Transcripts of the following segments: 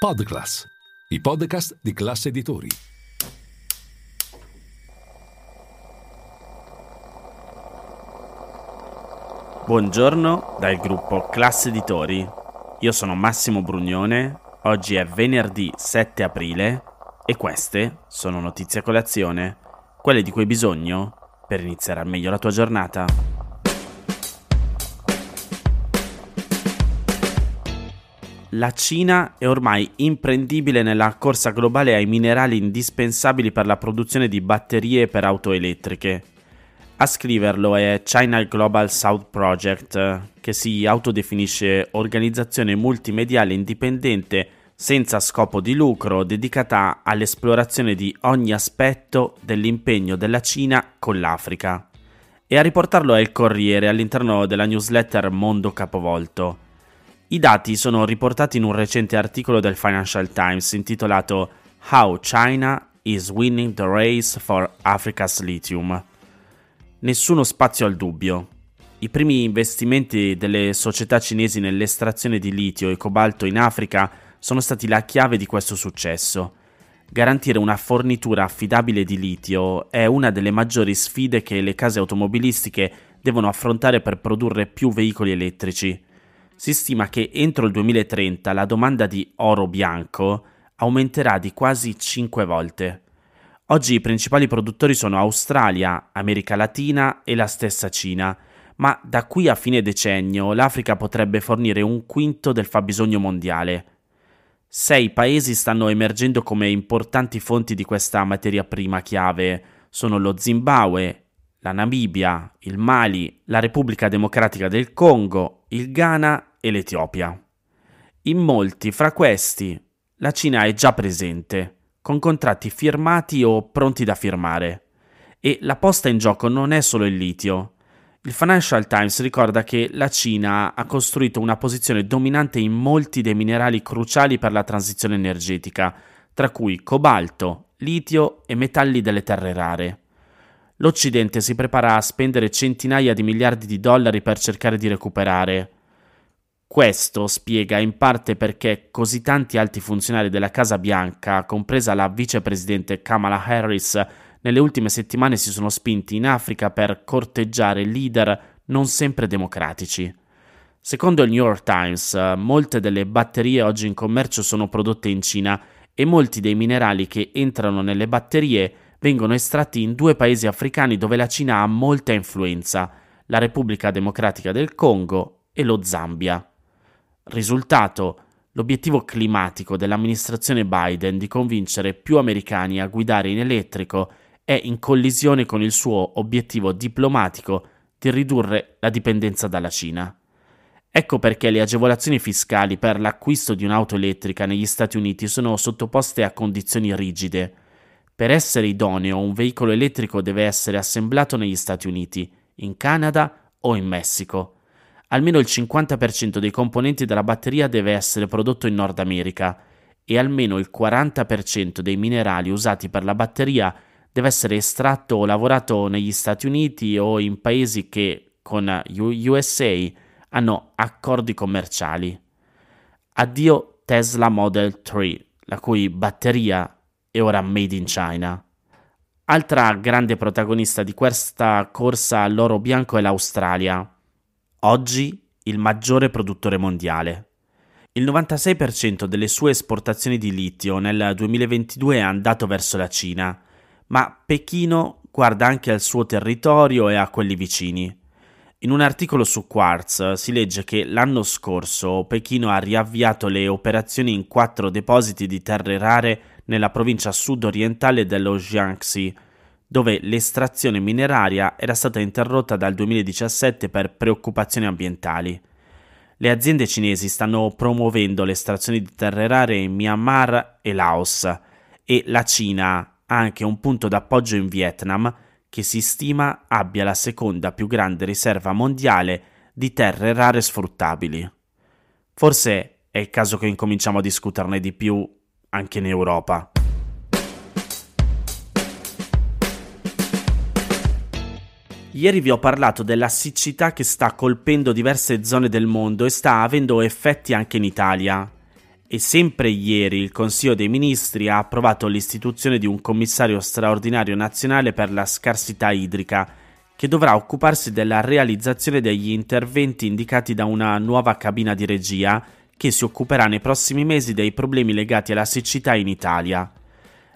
PodClass, i podcast di Class Editori. Buongiorno dal gruppo Class Editori. Io sono Massimo Brugnone, oggi è venerdì 7 aprile e queste sono notizie a colazione, quelle di cui hai bisogno per iniziare al meglio la tua giornata. La Cina è ormai imprendibile nella corsa globale ai minerali indispensabili per la produzione di batterie per auto elettriche. A scriverlo è China Global South Project, che si autodefinisce organizzazione multimediale indipendente senza scopo di lucro dedicata all'esplorazione di ogni aspetto dell'impegno della Cina con l'Africa. E a riportarlo è il Corriere all'interno della newsletter Mondo Capovolto. I dati sono riportati in un recente articolo del Financial Times intitolato How China is winning the race for Africa's lithium. Nessuno spazio al dubbio. I primi investimenti delle società cinesi nell'estrazione di litio e cobalto in Africa sono stati la chiave di questo successo. Garantire una fornitura affidabile di litio è una delle maggiori sfide che le case automobilistiche devono affrontare per produrre più veicoli elettrici. Si stima che entro il 2030 la domanda di oro bianco aumenterà di quasi 5 volte. Oggi i principali produttori sono Australia, America Latina e la stessa Cina, ma da qui a fine decennio l'Africa potrebbe fornire un quinto del fabbisogno mondiale. 6 paesi stanno emergendo come importanti fonti di questa materia prima chiave. Sono lo Zimbabwe, la Namibia, il Mali, la Repubblica Democratica del Congo, il Ghana e l'Etiopia. In molti fra questi la Cina è già presente, con contratti firmati o pronti da firmare. E la posta in gioco non è solo il litio. Il Financial Times ricorda che la Cina ha costruito una posizione dominante in molti dei minerali cruciali per la transizione energetica, tra cui cobalto, litio e metalli delle terre rare. L'Occidente si prepara a spendere centinaia di miliardi di dollari per cercare di recuperare. Questo spiega in parte perché così tanti alti funzionari della Casa Bianca, compresa la vicepresidente Kamala Harris, nelle ultime settimane si sono spinti in Africa per corteggiare leader non sempre democratici. Secondo il New York Times, molte delle batterie oggi in commercio sono prodotte in Cina e molti dei minerali che entrano nelle batterie vengono estratti in 2 paesi africani dove la Cina ha molta influenza, la Repubblica Democratica del Congo e lo Zambia. Risultato, l'obiettivo climatico dell'amministrazione Biden di convincere più americani a guidare in elettrico è in collisione con il suo obiettivo diplomatico di ridurre la dipendenza dalla Cina. Ecco perché le agevolazioni fiscali per l'acquisto di un'auto elettrica negli Stati Uniti sono sottoposte a condizioni rigide. Per essere idoneo, un veicolo elettrico deve essere assemblato negli Stati Uniti, in Canada o in Messico. Almeno il 50% dei componenti della batteria deve essere prodotto in Nord America e almeno il 40% dei minerali usati per la batteria deve essere estratto o lavorato negli Stati Uniti o in paesi che, con USA, hanno accordi commerciali. Addio Tesla Model 3, la cui batteria e ora Made in China. Altra grande protagonista di questa corsa all'oro bianco è l'Australia, oggi il maggiore produttore mondiale. Il 96% delle sue esportazioni di litio nel 2022 è andato verso la Cina, ma Pechino guarda anche al suo territorio e a quelli vicini. In un articolo su Quartz si legge che l'anno scorso Pechino ha riavviato le operazioni in 4 depositi di terre rare nella provincia sudorientale dello Jiangxi, dove l'estrazione mineraria era stata interrotta dal 2017 per preoccupazioni ambientali. Le aziende cinesi stanno promuovendo l'estrazione di terre rare in Myanmar e Laos, e la Cina ha anche un punto d'appoggio in Vietnam, che si stima abbia la seconda più grande riserva mondiale di terre rare sfruttabili. Forse è il caso che incominciamo a discuterne di più anche in Europa. Ieri vi ho parlato della siccità che sta colpendo diverse zone del mondo e sta avendo effetti anche in Italia. E sempre ieri il Consiglio dei Ministri ha approvato l'istituzione di un commissario straordinario nazionale per la scarsità idrica, che dovrà occuparsi della realizzazione degli interventi indicati da una nuova cabina di regia, che si occuperà nei prossimi mesi dei problemi legati alla siccità in Italia.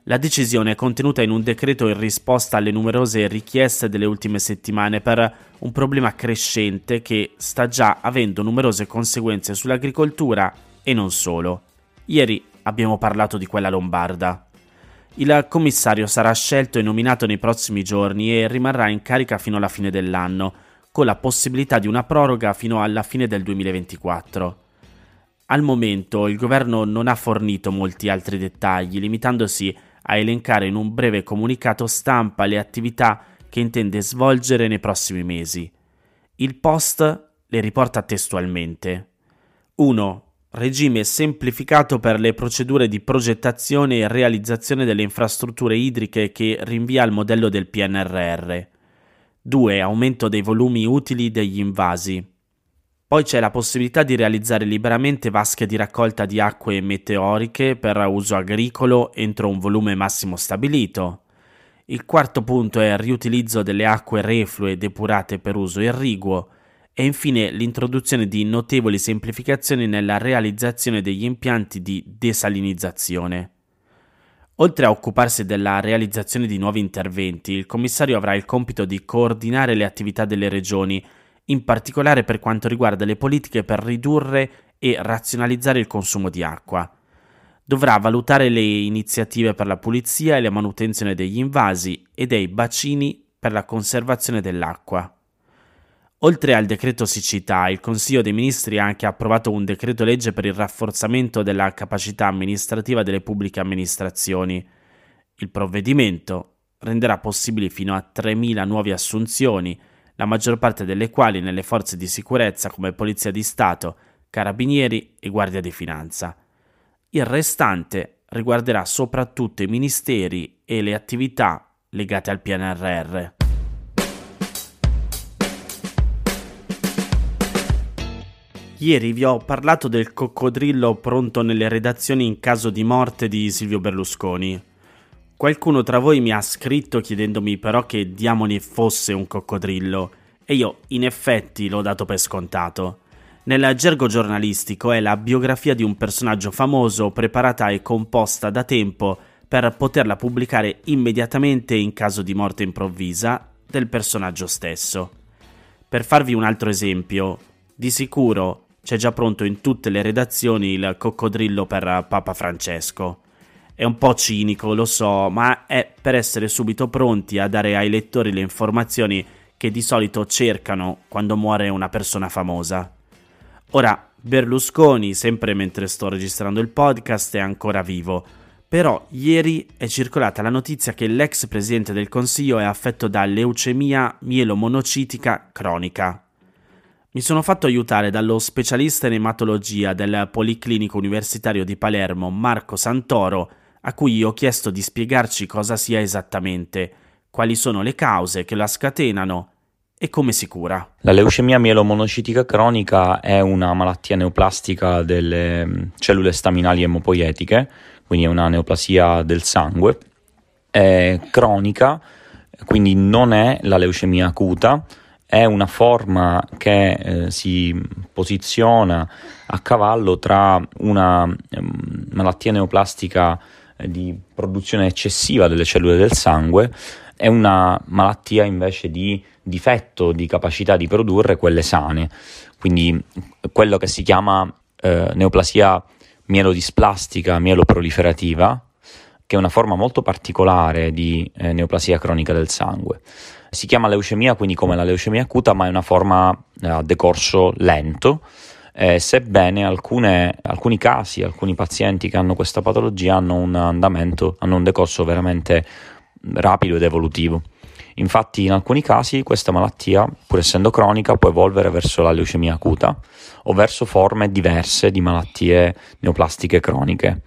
La decisione è contenuta in un decreto in risposta alle numerose richieste delle ultime settimane per un problema crescente che sta già avendo numerose conseguenze sull'agricoltura e non solo. Ieri abbiamo parlato di quella lombarda. Il commissario sarà scelto e nominato nei prossimi giorni e rimarrà in carica fino alla fine dell'anno, con la possibilità di una proroga fino alla fine del 2024. Al momento il governo non ha fornito molti altri dettagli, limitandosi a elencare in un breve comunicato stampa le attività che intende svolgere nei prossimi mesi. Il Post le riporta testualmente. 1. Regime semplificato per le procedure di progettazione e realizzazione delle infrastrutture idriche che rinvia al modello del PNRR. 2. Aumento dei volumi utili degli invasi. Poi c'è la possibilità di realizzare liberamente vasche di raccolta di acque meteoriche per uso agricolo entro un volume massimo stabilito. Il quarto punto è il riutilizzo delle acque reflue depurate per uso irriguo e infine l'introduzione di notevoli semplificazioni nella realizzazione degli impianti di desalinizzazione. Oltre a occuparsi della realizzazione di nuovi interventi, il commissario avrà il compito di coordinare le attività delle regioni, in particolare per quanto riguarda le politiche per ridurre e razionalizzare il consumo di acqua. Dovrà valutare le iniziative per la pulizia e la manutenzione degli invasi e dei bacini per la conservazione dell'acqua. Oltre al decreto siccità, il Consiglio dei Ministri ha anche approvato un decreto legge per il rafforzamento della capacità amministrativa delle pubbliche amministrazioni. Il provvedimento renderà possibili fino a 3.000 nuove assunzioni, la maggior parte delle quali nelle forze di sicurezza come Polizia di Stato, Carabinieri e Guardia di Finanza. Il restante riguarderà soprattutto i ministeri e le attività legate al PNRR. Ieri vi ho parlato del coccodrillo pronto nelle redazioni in caso di morte di Silvio Berlusconi. Qualcuno tra voi mi ha scritto chiedendomi però che diamine fosse un coccodrillo e io in effetti l'ho dato per scontato. Nel gergo giornalistico è la biografia di un personaggio famoso preparata e composta da tempo per poterla pubblicare immediatamente in caso di morte improvvisa del personaggio stesso. Per farvi un altro esempio, di sicuro c'è già pronto in tutte le redazioni il coccodrillo per Papa Francesco. È un po' cinico, lo so, ma è per essere subito pronti a dare ai lettori le informazioni che di solito cercano quando muore una persona famosa. Ora, Berlusconi, sempre mentre sto registrando il podcast, è ancora vivo, però ieri è circolata la notizia che l'ex presidente del Consiglio è affetto da leucemia mielomonocitica cronica. Mi sono fatto aiutare dallo specialista in ematologia del Policlinico Universitario di Palermo, Marco Santoro, a cui ho chiesto di spiegarci cosa sia esattamente, quali sono le cause che la scatenano e come si cura. La leucemia mielomonocitica cronica è una malattia neoplastica delle cellule staminali emopoietiche, quindi è una neoplasia del sangue, è cronica, quindi non è la leucemia acuta, è una forma che si posiziona a cavallo tra una malattia neoplastica di produzione eccessiva delle cellule del sangue e una malattia invece di difetto di capacità di produrre quelle sane, quindi quello che si chiama neoplasia mielodisplastica mieloproliferativa, che è una forma molto particolare di neoplasia cronica del sangue. Si chiama leucemia quindi come la leucemia acuta, ma è una forma a decorso lento, sebbene alcuni casi, alcuni pazienti che hanno questa patologia hanno un andamento, hanno un decorso veramente rapido ed evolutivo. Infatti in alcuni casi questa malattia, pur essendo cronica, può evolvere verso la leucemia acuta o verso forme diverse di malattie neoplastiche croniche.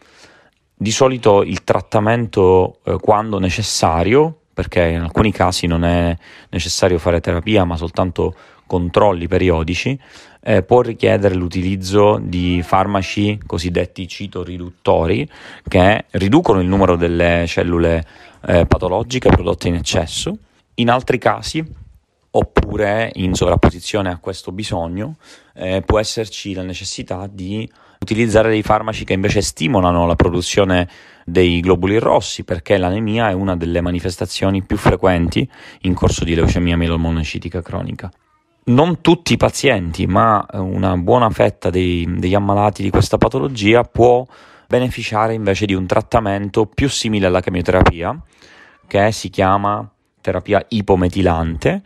Di solito il trattamento, quando necessario, perché in alcuni casi non è necessario fare terapia ma soltanto controlli periodici, può richiedere l'utilizzo di farmaci cosiddetti citoriduttori, che riducono il numero delle cellule patologiche prodotte in eccesso. In altri casi, oppure in sovrapposizione a questo bisogno, può esserci la necessità di utilizzare dei farmaci che invece stimolano la produzione dei globuli rossi, perché l'anemia è una delle manifestazioni più frequenti in corso di leucemia mielomonocitica cronica. Non tutti i pazienti, ma una buona fetta degli ammalati di questa patologia può beneficiare invece di un trattamento più simile alla chemioterapia, che si chiama terapia ipometilante,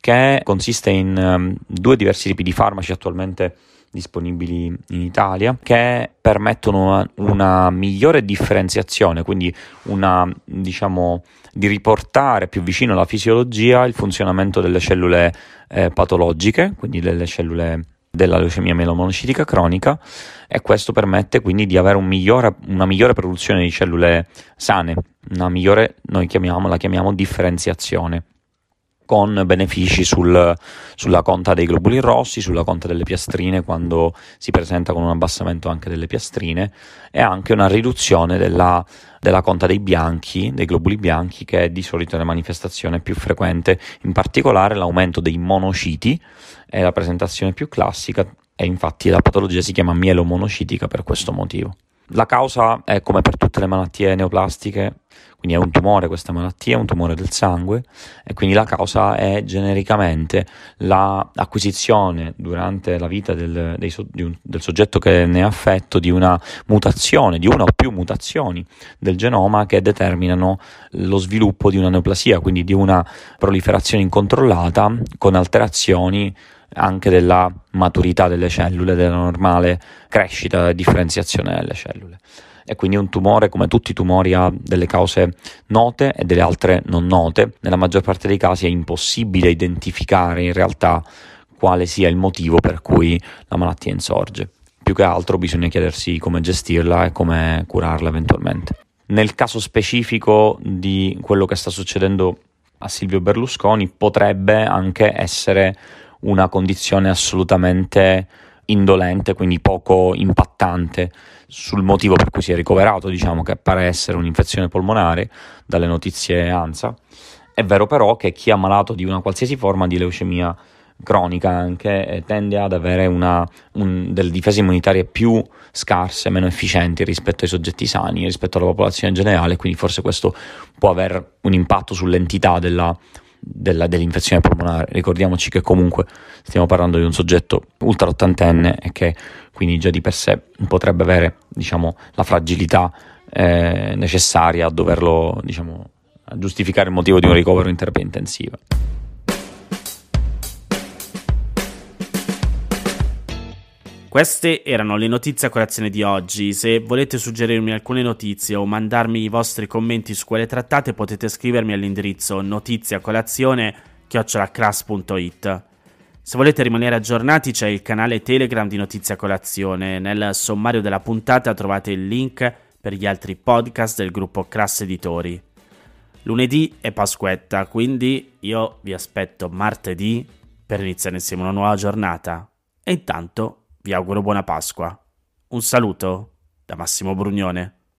che consiste in due diversi tipi di farmaci attualmente disponibili in Italia, che permettono una migliore differenziazione, quindi di riportare più vicino alla fisiologia il funzionamento delle cellule patologiche, quindi delle cellule della leucemia mielomonocitica cronica, e questo permette quindi di avere una migliore produzione di cellule sane, una migliore, la chiamiamo differenziazione, con benefici sulla conta dei globuli rossi, sulla conta delle piastrine quando si presenta con un abbassamento anche delle piastrine, e anche una riduzione della conta dei bianchi, dei globuli bianchi, che è di solito la manifestazione più frequente, in particolare l'aumento dei monociti è la presentazione più classica, e infatti la patologia si chiama mielomonocitica per questo motivo. La causa è, come per tutte le malattie neoplastiche, quindi è un tumore questa malattia, è un tumore del sangue, e quindi la causa è genericamente l'acquisizione durante la vita del soggetto che ne è affetto di una mutazione, di una o più mutazioni del genoma che determinano lo sviluppo di una neoplasia, quindi di una proliferazione incontrollata con alterazioni anche della maturità delle cellule, della normale crescita e differenziazione delle cellule. E quindi un tumore, come tutti i tumori, ha delle cause note e delle altre non note. Nella maggior parte dei casi è impossibile identificare in realtà quale sia il motivo per cui la malattia insorge. Più che altro bisogna chiedersi come gestirla e come curarla eventualmente. Nel caso specifico di quello che sta succedendo a Silvio Berlusconi, potrebbe anche essere una condizione assolutamente indolente, quindi poco impattante sul motivo per cui si è ricoverato, che pare essere un'infezione polmonare, dalle notizie ANSA. È vero però che chi è ammalato di una qualsiasi forma di leucemia cronica anche tende ad avere delle difese immunitarie più scarse, meno efficienti rispetto ai soggetti sani, rispetto alla popolazione generale, quindi forse questo può avere un impatto sull'entità dell'infezione polmonare. Ricordiamoci che comunque stiamo parlando di un soggetto ultraottantenne e che quindi già di per sé potrebbe avere la fragilità necessaria a doverlo a giustificare il motivo di un ricovero in terapia intensiva. Queste erano le notizie a colazione di oggi. Se volete suggerirmi alcune notizie o mandarmi i vostri commenti su quelle trattate, potete scrivermi all'indirizzo notiziacolazione@class.it. Se volete rimanere aggiornati, c'è il canale Telegram di Notizia Colazione. Nel sommario della puntata trovate il link per gli altri podcast del gruppo Class Editori. Lunedì è Pasquetta, quindi io vi aspetto martedì per iniziare insieme una nuova giornata. E intanto vi auguro buona Pasqua. Un saluto da Massimo Brugnone.